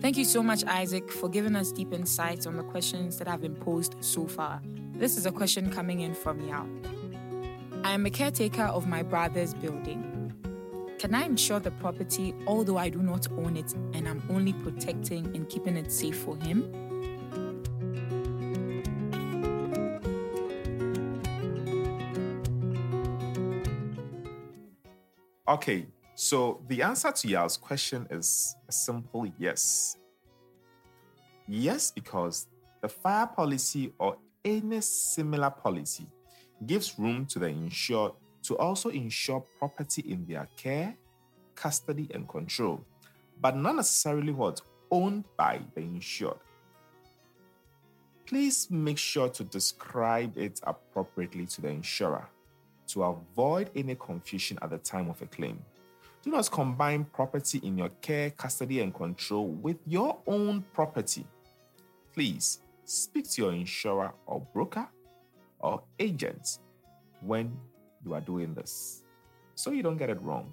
Thank you so much, Isaac, for giving us deep insights on the questions that have been posed so far. This is a question coming in from Yao. I am a caretaker of my brother's building. Can I insure the property although I do not own it and I'm only protecting and keeping it safe for him? Okay, so the answer to Yael's question is a simple yes. Yes, because the fire policy or any similar policy gives room to the insured to also insure property in their care, custody, and control, but not necessarily what's owned by the insured. Please make sure to describe it appropriately to the insurer to avoid any confusion at the time of a claim. Do not combine property in your care, custody, and control with your own property. Please speak to your insurer or broker or agent when you are doing this, so you don't get it wrong.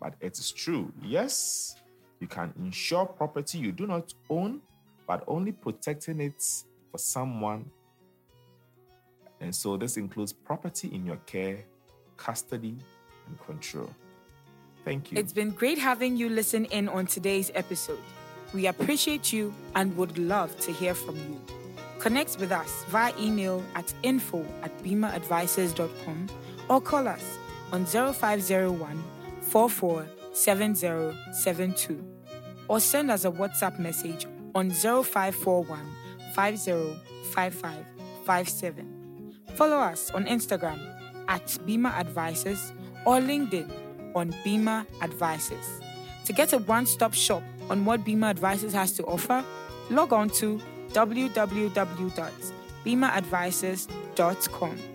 But it is true. Yes, you can insure property you do not own, but only protecting it for someone. And so this includes property in your care, custody, and control. Thank you. It's been great having you listen in on today's episode. We appreciate you and would love to hear from you. Connect with us via email at info@bimaadvisors.com or call us on 0501 447072 or send us a WhatsApp message on 0541 505557. Follow us on Instagram at BIMA Advisors or LinkedIn on BIMA Advisors. To get a one-stop shop on what BIMA Advisors has to offer, log on to www.bimaadvisors.com.